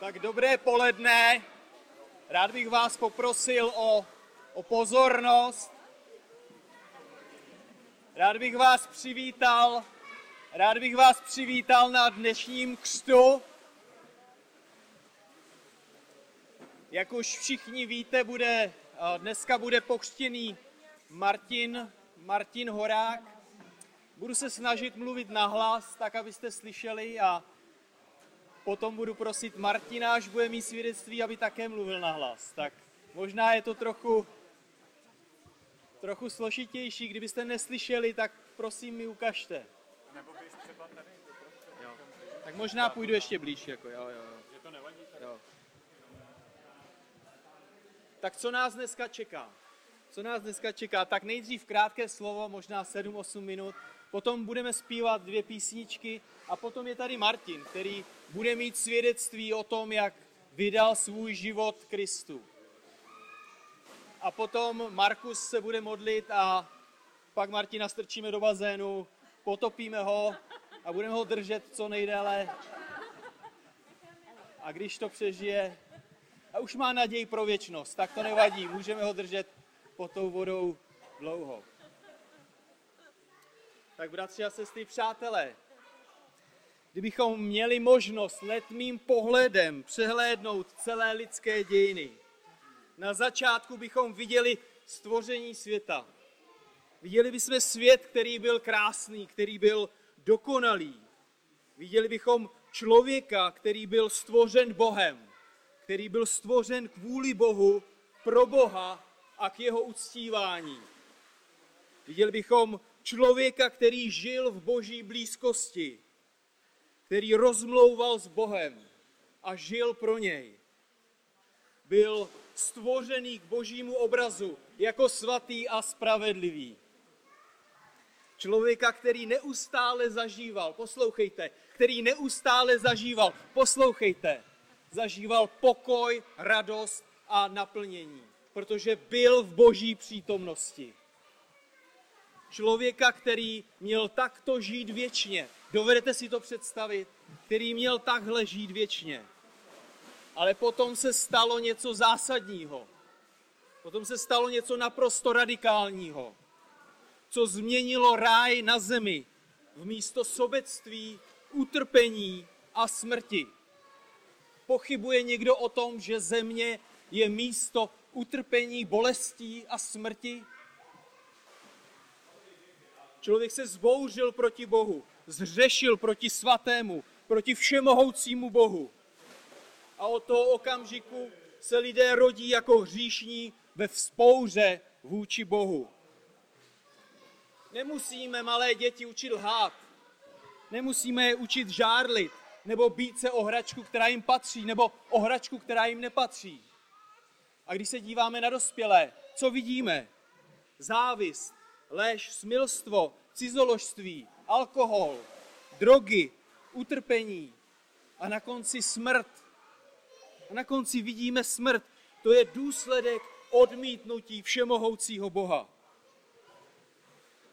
Tak dobré poledne, rád bych vás poprosil o pozornost, rád bych vás přivítal na dnešním křtu. Jak už všichni víte, dneska bude pokřtěný Martin Horák. Budu se snažit mluvit nahlas, tak abyste slyšeli, a potom budu prosit Martina, až bude mít svědectví, aby také mluvil nahlas. Tak možná je to trochu složitější, kdybyste neslyšeli, tak prosím mi ukažte. Nebo bys třeba tady. Jo. Tak možná půjdu ještě blíž, jako jo. Že to nevadí, tak... Jo. Tak co nás dneska čeká? Tak nejdřív krátké slovo, možná 7-8 minut, potom budeme zpívat 2 písničky a potom je tady Martin, který bude mít svědectví o tom, jak vydal svůj život Kristu. A potom Markus se bude modlit a pak Martina strčíme do bazénu, potopíme ho a budeme ho držet co nejdéle. A když to přežije a už má naději pro věčnost, tak to nevadí, můžeme ho držet pod tou vodou dlouho. Tak bratři a sestry, přátelé, kdybychom měli možnost letmým pohledem přehlédnout celé lidské dějiny, na začátku bychom viděli stvoření světa. Viděli bychom svět, který byl krásný, který byl dokonalý. Viděli bychom člověka, který byl stvořen Bohem, který byl stvořen kvůli Bohu, pro Boha a k jeho uctívání. Viděli bychom člověka, který žil v boží blízkosti, který rozmlouval s Bohem a žil pro něj. Byl stvořený k božímu obrazu jako svatý a spravedlivý. Člověka, který neustále zažíval, zažíval pokoj, radost a naplnění, protože byl v boží přítomnosti. Člověka, který měl takto žít věčně. Dovedete si to představit? Který měl takhle žít věčně. Ale potom se stalo něco zásadního. Potom se stalo něco naprosto radikálního, co změnilo ráj na zemi vmísto sobectví, utrpení a smrti. Pochybuje někdo o tom, že země je místo utrpení, bolestí a smrti? Člověk se zbouřil proti Bohu, zhřešil proti svatému, proti všemohoucímu Bohu. A od toho okamžiku se lidé rodí jako hříšní ve vzpouře vůči Bohu. Nemusíme malé děti učit lhát, nemusíme je učit žárlit, nebo bít se o hračku, která jim patří, nebo o hračku, která jim nepatří. A když se díváme na dospělé, co vidíme? Závist, lež, smilstvo, cizoložství, alkohol, drogy, utrpení a na konci smrt. A na konci vidíme smrt. To je důsledek odmítnutí všemohoucího Boha.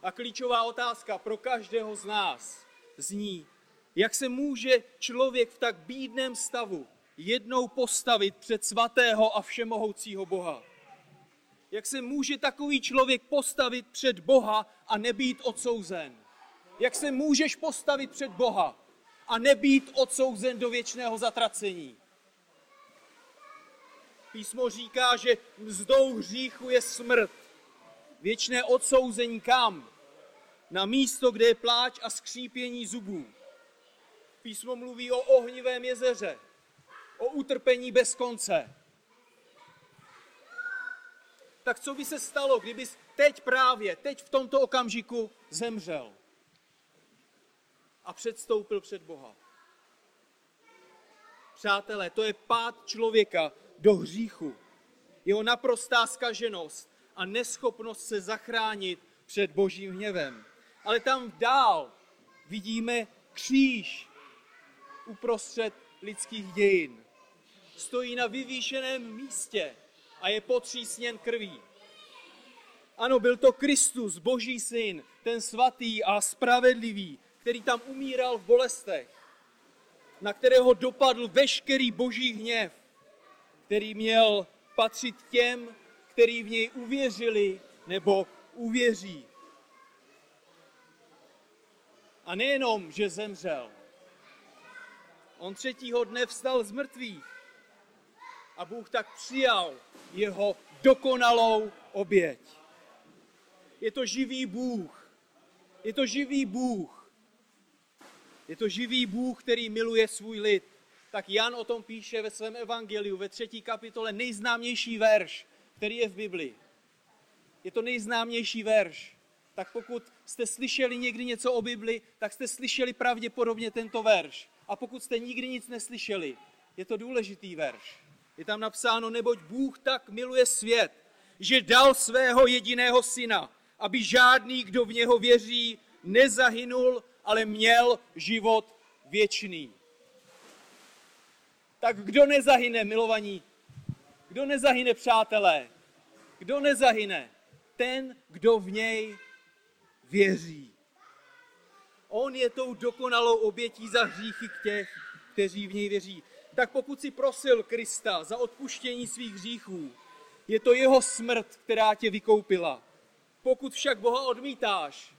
A klíčová otázka pro každého z nás zní, jak se může člověk v tak bídném stavu jednou postavit před svatého a všemohoucího Boha. Jak se může takový člověk postavit před Boha a nebýt odsouzen? Jak se můžeš postavit před Boha a nebýt odsouzen do věčného zatracení? Písmo říká, že mzdou hříchu je smrt. Věčné odsouzení kam? Na místo, kde je pláč a skřípění zubů. Písmo mluví o ohnivém jezeře, o utrpení bez konce. Tak co by se stalo, kdybys teď v tomto okamžiku zemřel a předstoupil před Boha? Přátelé, to je pád člověka do hříchu, jeho naprostá zkaženost a neschopnost se zachránit před božím hněvem. Ale tam dál vidíme kříž uprostřed lidských dějin. Stojí na vyvýšeném místě a je potřísněn krví. Ano, byl to Kristus, boží syn, ten svatý a spravedlivý, který tam umíral v bolestech. na kterého dopadl veškerý boží hněv, který měl patřit těm, kteří v něj uvěřili nebo uvěří. A nejenom, že zemřel, on třetího dne vstal z mrtvých a Bůh tak přijal jeho dokonalou oběť. Je to živý Bůh. Je to živý Bůh. Je to živý Bůh, který miluje svůj lid. Tak Jan o tom píše ve svém evangeliu, ve 3. kapitole, nejznámější verš, který je v Biblii. Je to nejznámější verš. Tak pokud jste slyšeli někdy něco o Bibli, tak jste slyšeli pravděpodobně tento verš. A pokud jste nikdy nic neslyšeli, je to důležitý verš. Je tam napsáno, neboť Bůh tak miluje svět, že dal svého jediného syna, aby žádný, kdo v něho věří, nezahynul, ale měl život věčný. Tak kdo nezahyne, milovaní? Kdo nezahyne, přátelé? Kdo nezahyne? Ten, kdo v něj věří. On je tou dokonalou obětí za hříchy těch, kteří v něj věří. Tak pokud si prosil Krista za odpuštění svých hříchů, je to jeho smrt, která tě vykoupila. Pokud však Boha odmítáš,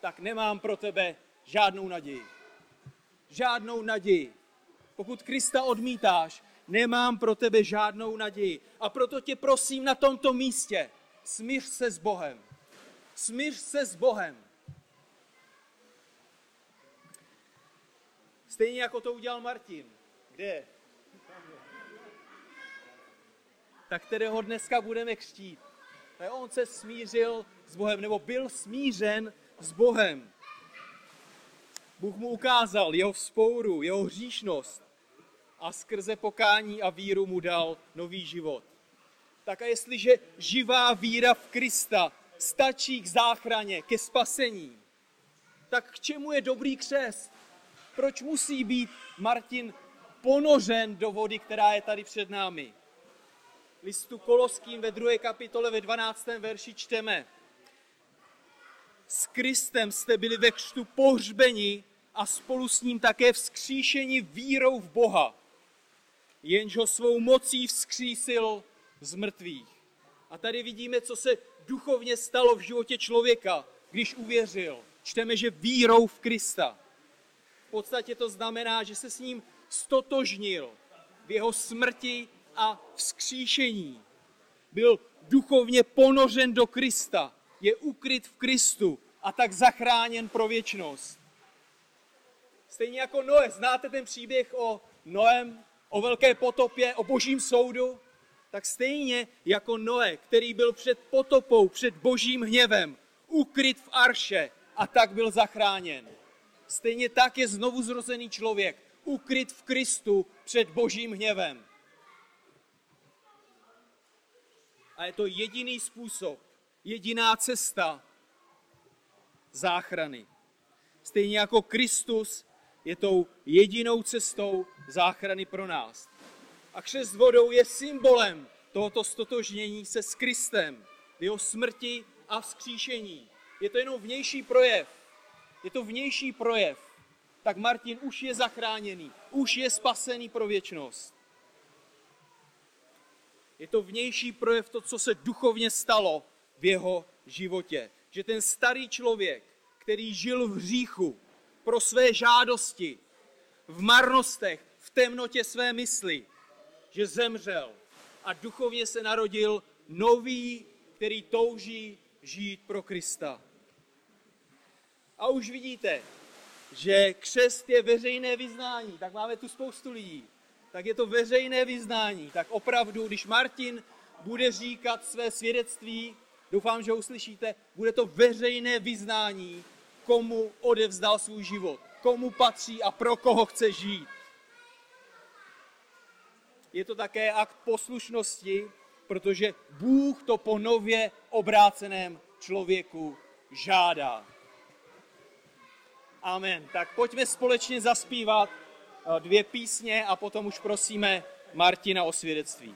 tak nemám pro tebe žádnou naději. Žádnou naději. Pokud Krista odmítáš, nemám pro tebe žádnou naději. A proto tě prosím na tomto místě, smíř se s Bohem. Smíř se s Bohem. Stejně jako to udělal Martin. Kde? Tak kterého dneska budeme křtít. A on se smířil s Bohem, nebo byl smířen s Bohem. Bůh mu ukázal jeho vzpouru, jeho hříšnost a skrze pokání a víru mu dal nový život. Tak a jestliže živá víra v Krista stačí k záchraně, ke spasení, tak k čemu je dobrý křest? Proč musí být Martin ponořen do vody, která je tady před námi? Listu Koloským ve 2. kapitole ve 12. verši čteme. S Kristem jste byli ve křtu pohřbeni a spolu s ním také vzkříšeni vírou v Boha, jenž ho svou mocí vzkřísil z mrtvých. A tady vidíme, co se duchovně stalo v životě člověka, když uvěřil. Čteme, že vírou v Krista. V podstatě to znamená, že se s ním stotožnil v jeho smrti a vzkříšení. Byl duchovně ponořen do Krista, je ukryt v Kristu a tak zachráněn pro věčnost. Stejně jako Noé, znáte ten příběh o Noém, o velké potopě, o božím soudu? Tak stejně jako Noé, který byl před potopou, před božím hněvem, ukryt v arše a tak byl zachráněn. Stejně tak je znovu zrozený člověk, ukryt v Kristu před božím hněvem. A je to jediný způsob, jediná cesta záchrany. Stejně jako Kristus je tou jedinou cestou záchrany pro nás. A křest vodou je symbolem tohoto stotožnění se s Kristem, jeho smrti a vzkříšení. Je to jenom vnější projev. Je to vnější projev. Tak Martin už je zachráněný, už je spasený pro věčnost. Je to vnější projev, to, co se duchovně stalo v jeho životě. Že ten starý člověk, který žil v hříchu, pro své žádosti, v marnostech, v temnotě své mysli, že zemřel a duchovně se narodil nový, který touží žít pro Krista. A už vidíte, že křest je veřejné vyznání, tak máme tu spoustu lidí. Tak je to veřejné vyznání. Tak opravdu, když Martin bude říkat své svědectví, doufám, že uslyšíte, bude to veřejné vyznání, komu odevzdal svůj život, komu patří a pro koho chce žít. Je to také akt poslušnosti, protože Bůh to po nově obráceném člověku žádá. Amen. Tak pojďme společně zaspívat 2 písně a potom už prosíme Martina o svědectví.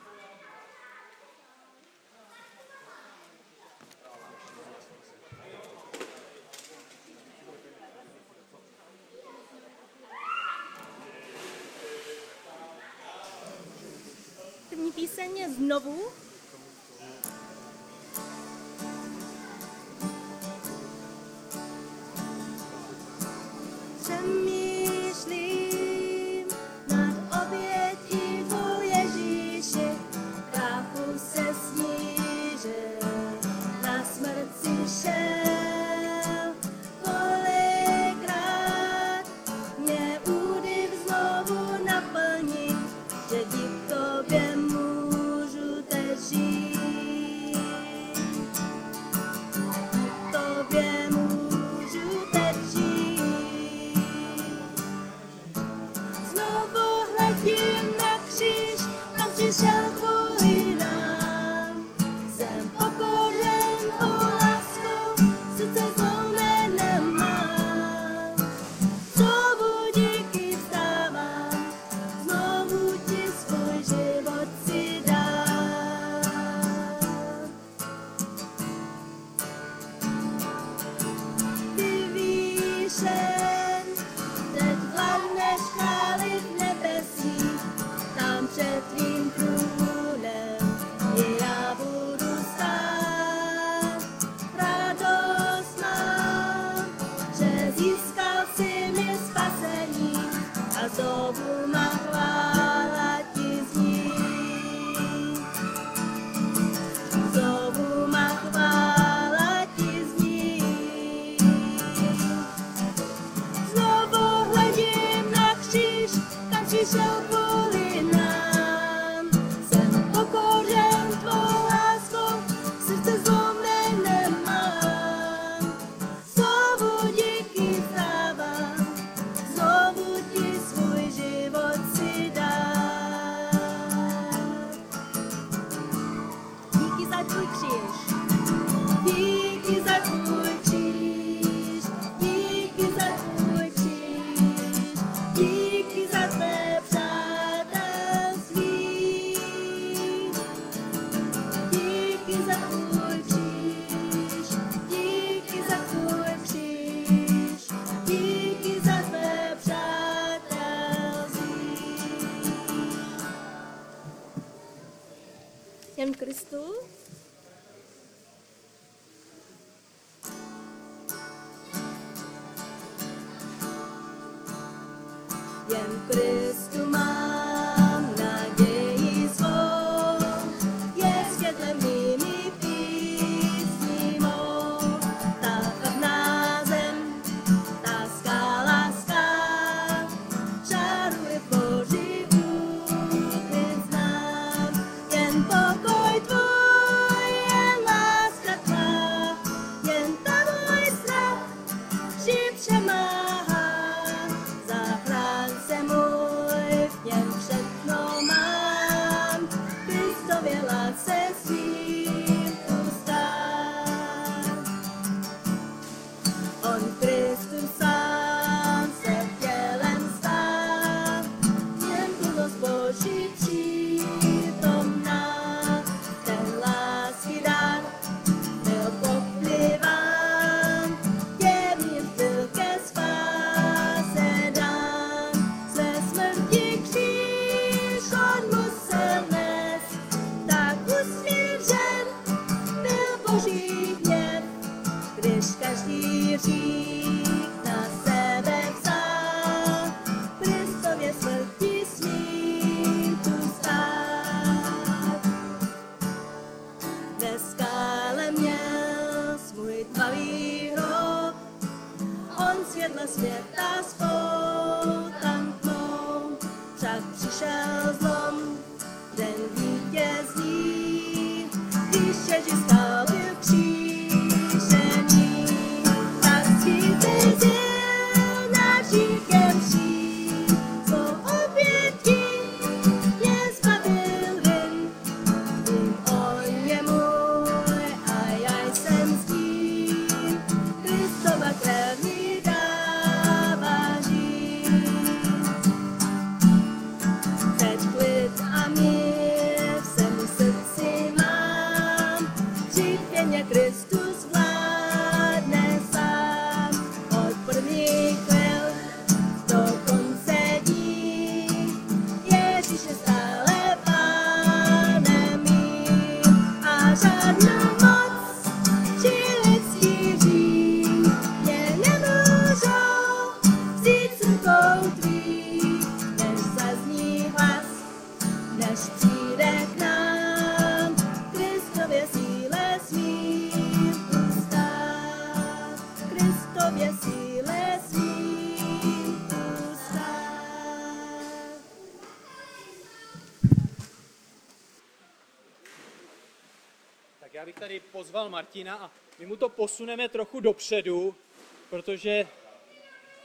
píseň znovu. Přemýšlím nad obětí tvou Ježíši, trápu se snížil, na smrt si šel. Thank you. bych tady pozval Martina a my mu to posuneme trochu dopředu, protože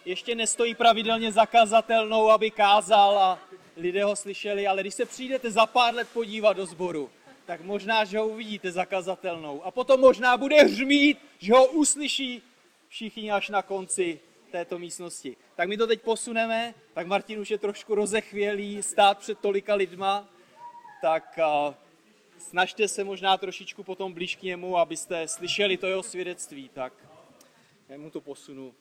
ještě nestojí pravidelně zakazatelnou, aby kázal a lidé ho slyšeli, ale když se přijdete za pár let podívat do sboru, tak možná, že ho uvidíte zakazatelnou. A potom možná bude hřmít, že ho uslyší všichni až na konci této místnosti. Tak my to teď posuneme, tak Martin už je trošku rozechvělý stát před tolika lidma, tak snažte se možná trošičku potom blíž k němu, abyste slyšeli to jeho svědectví, tak já mu to posunu.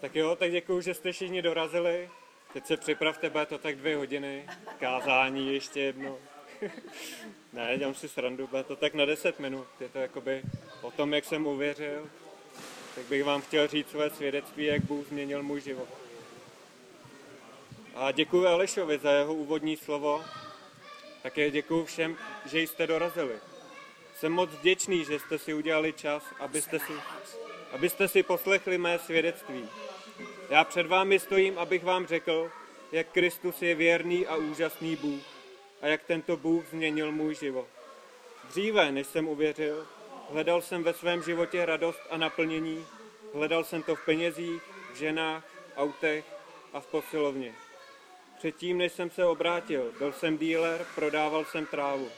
Tak jo, tak děkuju, že jste všichni dorazili. Teď se připravte, bude to tak 2 hodiny. Kázání ještě jedno. Ne, dělám si srandu, bude to tak na 10 minut. Je to jakoby o tom, jak jsem uvěřil. Tak bych vám chtěl říct své svědectví, jak Bůh změnil můj život. A děkuju Alešovi za jeho úvodní slovo. Také děkuju všem, že jste dorazili. Jsem moc vděčný, že jste si udělali čas, abyste si poslechli mé svědectví. Já před vámi stojím, abych vám řekl, jak Kristus je věrný a úžasný Bůh a jak tento Bůh změnil můj život. Dříve, než jsem uvěřil, hledal jsem ve svém životě radost a naplnění. Hledal jsem to v penězích, v ženách, autech a v posilovně. Předtím, než jsem se obrátil, byl jsem dealer, prodával jsem trávu.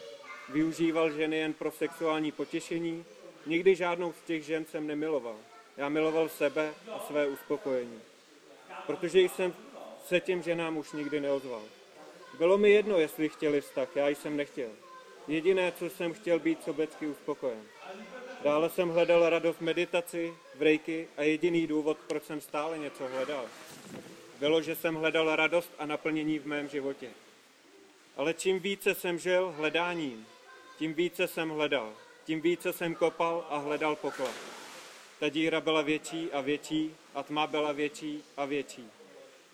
Využíval ženy jen pro sexuální potěšení. Nikdy žádnou z těch žen jsem nemiloval. Já miloval sebe a své uspokojení. Protože jsem se těm ženám už nikdy neozval. Bylo mi jedno, jestli chtěli vztah, já jsem nechtěl. Jediné, co jsem chtěl, být sobecky uspokojen. Dále jsem hledal radost v meditaci, v reiki a jediný důvod, proč jsem stále něco hledal, bylo, že jsem hledal radost a naplnění v mém životě. Ale čím více jsem žil hledáním, tím více jsem hledal. Tím více jsem kopal a hledal poklad. Ta díra byla větší a větší a tma byla větší a větší.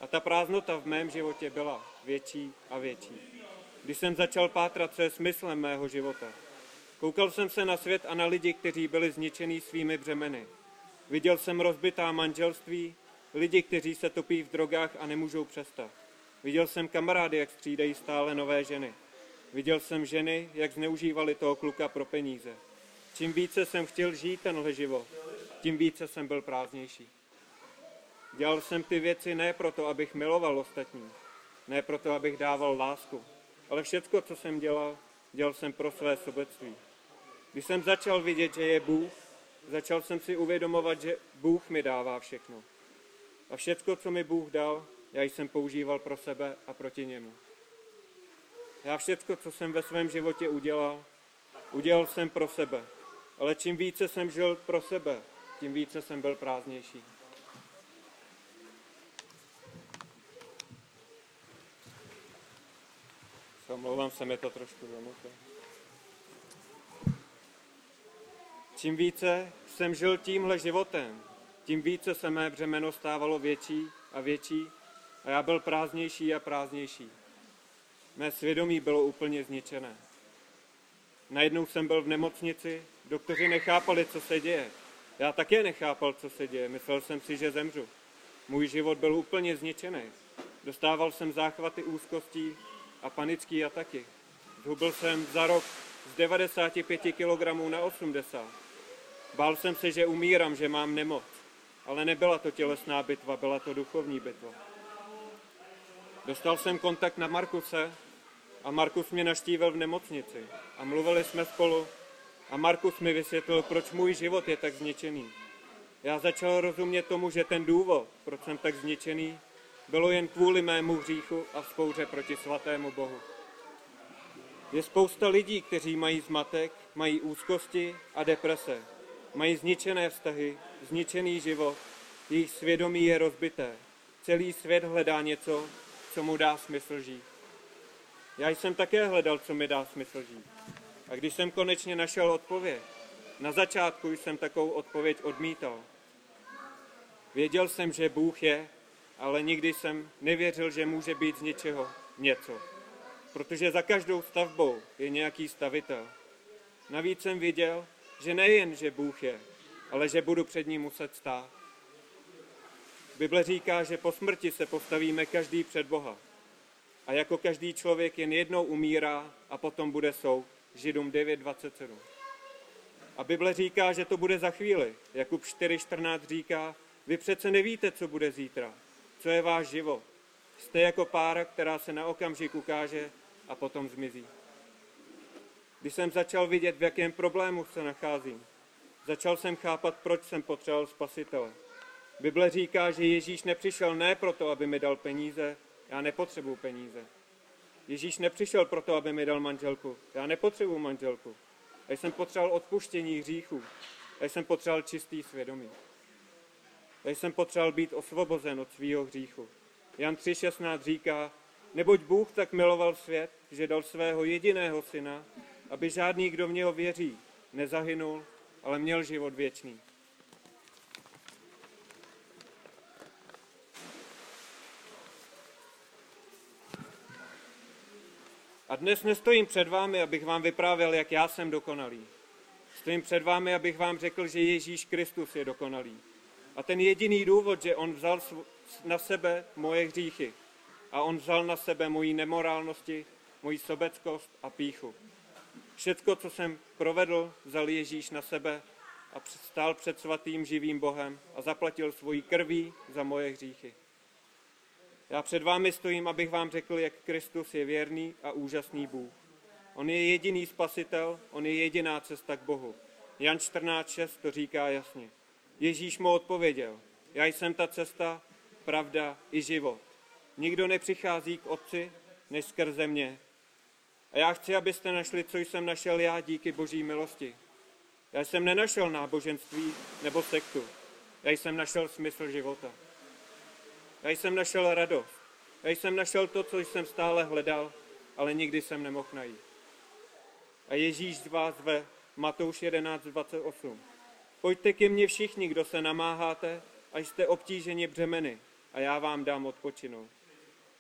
A ta prázdnota v mém životě byla větší a větší. Když jsem začal pátrat, co je smyslem mého života, koukal jsem se na svět a na lidi, kteří byli zničeni svými břemeny. Viděl jsem rozbitá manželství, lidi, kteří se topí v drogách a nemůžou přestat. Viděl jsem kamarády, jak střídají stále nové ženy. Viděl jsem ženy, jak zneužívali toho kluka pro peníze. Čím více jsem chtěl žít tenhle život, tím více jsem byl prázdnější. Dělal jsem ty věci ne proto, abych miloval ostatní, ne proto, abych dával lásku, ale všecko, co jsem dělal, dělal jsem pro své sobectví. Když jsem začal vidět, že je Bůh, začal jsem si uvědomovat, že Bůh mi dává všechno. A všecko, co mi Bůh dal, já jsem používal pro sebe a proti němu. Já všecko, co jsem ve svém životě udělal jsem pro sebe. Ale čím více jsem žil pro sebe, tím více jsem byl prázdnější. Omlouvám se, mi to trošku zamotá. Čím více jsem žil tímhle životem, tím více se mé břemeno stávalo větší a větší a já byl prázdnější a prázdnější. Mé svědomí bylo úplně zničené. Najednou jsem byl v nemocnici, doktoři nechápali, co se děje. Já také nechápal, co se děje, myslel jsem si, že zemřu. Můj život byl úplně zničený. Dostával jsem záchvaty úzkostí a panické ataky. Zhubil jsem za rok z 95 kg na 80. Bál jsem se, že umírám, že mám nemoc. Ale nebyla to tělesná bitva, byla to duchovní bitva. Dostal jsem kontakt na Markuse a Markus mě navštívil v nemocnici a mluvili jsme spolu a Markus mi vysvětlil, proč můj život je tak zničený. Já začal rozumět tomu, že ten důvod, proč jsem tak zničený, bylo jen kvůli mému hříchu a vzpouře proti svatému Bohu. Je spousta lidí, kteří mají zmatek, mají úzkosti a deprese, mají zničené vztahy, zničený život, jejich svědomí je rozbité, celý svět hledá něco, co mu dá smysl žít. Já jsem také hledal, co mi dá smysl žít. A když jsem konečně našel odpověď, na začátku jsem takovou odpověď odmítal. Věděl jsem, že Bůh je, ale nikdy jsem nevěřil, že může být z ničeho něco. Protože za každou stavbou je nějaký stavitel. Navíc jsem viděl, že nejen, že Bůh je, ale že budu před ním muset stát. Bible říká, že po smrti se postavíme každý před Boha. A jako každý člověk jen jednou umírá a potom bude soud. Židům 9:27. A Bible říká, že to bude za chvíli. Jakub 4:14 říká, vy přece nevíte, co bude zítra, co je váš život. Jste jako pára, která se na okamžik ukáže a potom zmizí. Když jsem začal vidět, v jakém problému se nacházím, začal jsem chápat, proč jsem potřeboval spasitele. Bible říká, že Ježíš nepřišel ne proto, aby mi dal peníze, já nepotřebuji peníze. Ježíš nepřišel proto, aby mi dal manželku, já nepotřebuji manželku. A jsem potřeboval odpuštění hříchů, a jsem potřeboval čistý svědomí. A jsem potřeboval být osvobozen od svýho hříchu. Jan 3:16 říká, neboť Bůh tak miloval svět, že dal svého jediného syna, aby žádný, kdo v něho věří, nezahynul, ale měl život věčný. A dnes nestojím před vámi, abych vám vyprávěl, jak já jsem dokonalý. Stojím před vámi, abych vám řekl, že Ježíš Kristus je dokonalý. A ten jediný důvod, že on vzal na sebe moje hříchy a on vzal na sebe moji nemorálnosti, moji sobeckost a pýchu. Všecko, co jsem provedl, vzal Ježíš na sebe a stál před svatým živým Bohem a zaplatil svojí krví za moje hříchy. Já před vámi stojím, abych vám řekl, jak Kristus je věrný a úžasný Bůh. On je jediný spasitel, on je jediná cesta k Bohu. Jan 14:6 to říká jasně. Ježíš mu odpověděl, já jsem ta cesta, pravda i život. Nikdo nepřichází k Otci, než skrze mě. A já chci, abyste našli, co jsem našel já díky Boží milosti. Já jsem nenašel náboženství nebo sektu. Já jsem našel smysl života. Já jsem našel radost. Já jsem našel to, co jsem stále hledal, ale nikdy jsem nemohl najít. A Ježíš z vás zve, Matouš 11:28. Pojďte ke mně všichni, kdo se namáháte, a jste obtíženi břemeny, a já vám dám odpočinout.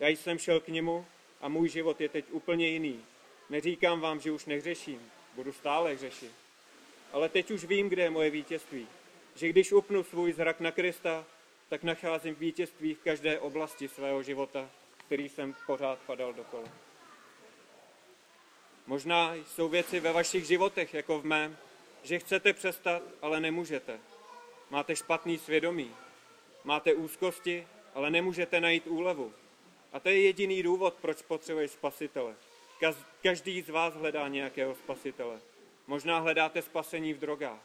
Já jsem šel k němu a můj život je teď úplně jiný. Neříkám vám, že už nehřeším, budu stále hřešit. Ale teď už vím, kde je moje vítězství. Že když upnu svůj zrak na Krista, tak nacházím vítězství v každé oblasti svého života, který jsem pořád padal dokola. Možná jsou věci ve vašich životech, jako v mém, že chcete přestat, ale nemůžete. Máte špatný svědomí, máte úzkosti, ale nemůžete najít úlevu. A to je jediný důvod, proč potřebuješ spasitele. Každý z vás hledá nějakého spasitele. Možná hledáte spasení v drogách.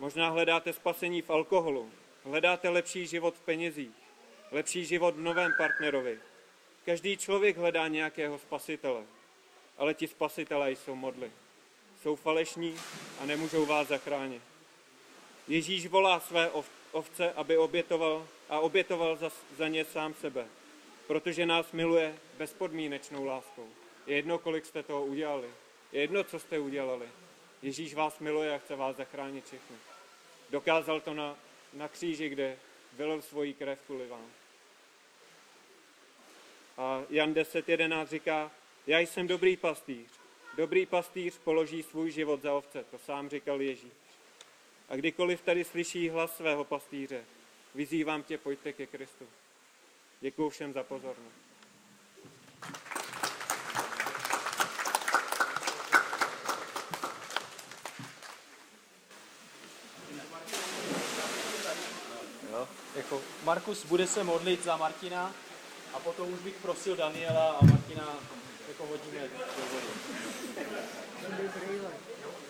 Možná hledáte spasení v alkoholu. Hledáte lepší život v penězích. Lepší život v novém partnerovi. Každý člověk hledá nějakého spasitele. Ale ti spasitelé jsou modly. Jsou falešní a nemůžou vás zachránit. Ježíš volá své ovce, aby obětoval za ně sám sebe. Protože nás miluje bezpodmínečnou láskou. Je jedno, kolik jste toho udělali. Je jedno, co jste udělali. Ježíš vás miluje a chce vás zachránit všechny. Dokázal to na kříži, kde vylil svoji krev kvůli vám. A Jan 10:11 říká, já jsem dobrý pastýř. Dobrý pastýř položí svůj život za ovce. To sám říkal Ježíš. A kdykoliv tady slyší hlas svého pastýře, vyzývám tě, pojďte ke Kristu. Děkuju všem za pozornost. Jo, jako Markus bude se modlit za Martina a potom už bych prosil Daniela a Martina jako hodíme do vody.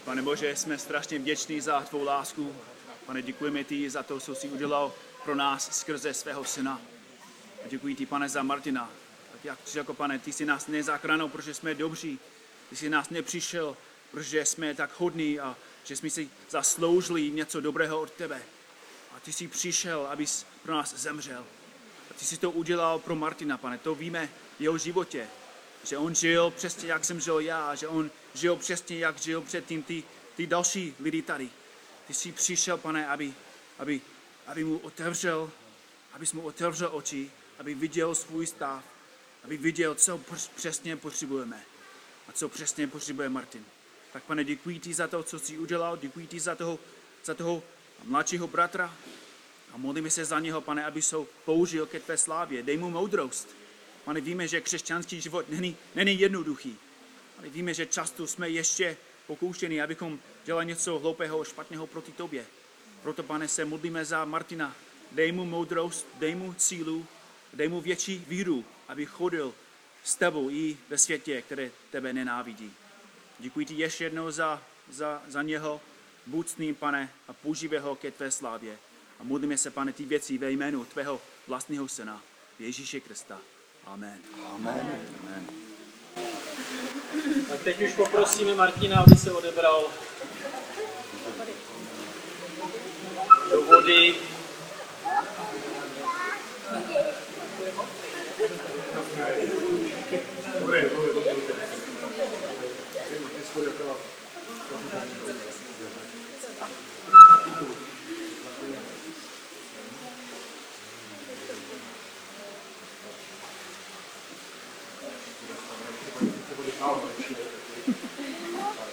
Pane Bože, jsme strašně vděční za tvou lásku. Pane, děkujeme ti za to, co jsi udělal pro nás skrze svého syna. A děkuji ti, pane, za Martina. Tak jak jsi řekl, pane, ty jsi nás nezachránil, protože jsme dobří. Ty jsi nás nepřišel, protože jsme tak hodní a že jsme si zasloužili něco dobrého od tebe. A ty jsi přišel, abys pro nás zemřel. A ty jsi to udělal pro Martina, pane. To víme v jeho životě. Že on žil přesně, jak jsem žil já. Že on žil přesně, jak žil předtím ty další lidi tady. Ty jsi přišel, pane, abys mu otevřel oči, aby viděl svůj stav, aby viděl, co přesně potřebujeme a co přesně potřebuje Martin. Tak pane, děkuji ti za to, co jsi udělal, děkuji ti za toho mladšího bratra a modlíme se za něho, pane, aby se použil ke tvé slávě. Dej mu moudrost. Pane, víme, že křesťanský život není jednoduchý. Ale víme, že často jsme ještě pokoušeni, abychom dělali něco hloupého, špatného proti tobě. Proto, pane, se modlíme za Martina. Dej mu moudrost, dej mu cílu, dej mu větší víru, aby chodil s tebou i ve světě, které tebe nenávidí. Děkuji ti ještě jednou za něho. Buď s ním, pane, a používej ho ke tvé slávě. A modlíme se, pane, ty věci ve jménu tvého vlastního syna, Ježíše Krista. Amen. Amen. Amen. A teď už poprosíme Martina, aby se odebral do vody.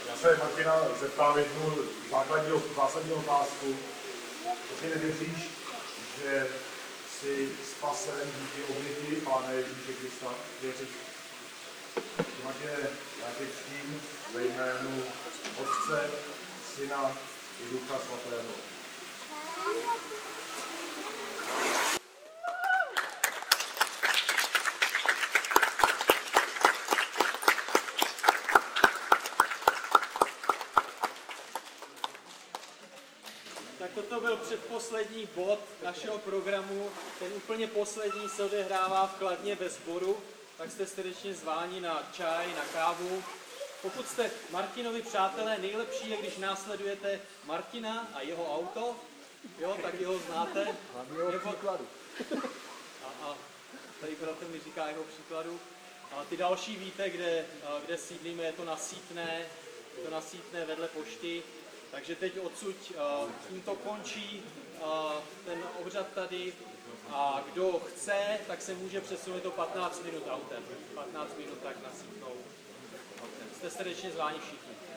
Já se Martina zeptám jednu zásadní otázku. Ty nevěříš, že jsi spasen díky oběti Pána Ježíše Krista? Věříš? Martine, já tě křtím ve jménu Otce, Syna i Ducha Svatého. To byl předposlední bod našeho programu, ten úplně poslední se odehrává v Kladně ve sboru, tak jste srdečně zváni na čaj, na kávu. Pokud jste Martinovi přátelé, nejlepší je, když následujete Martina a jeho auto, jo, tak jeho znáte. Jeho příkladu. A tady bratr mi říká jeho příkladu. A ty další víte, kde sídlíme, je to na Sítné vedle pošty. Takže teď odsud tímto končí ten obřad tady a kdo chce, tak se může přesunout do 15 minut autem. 15 minut tak na Sítnou. Jste srdečně zváni všichni.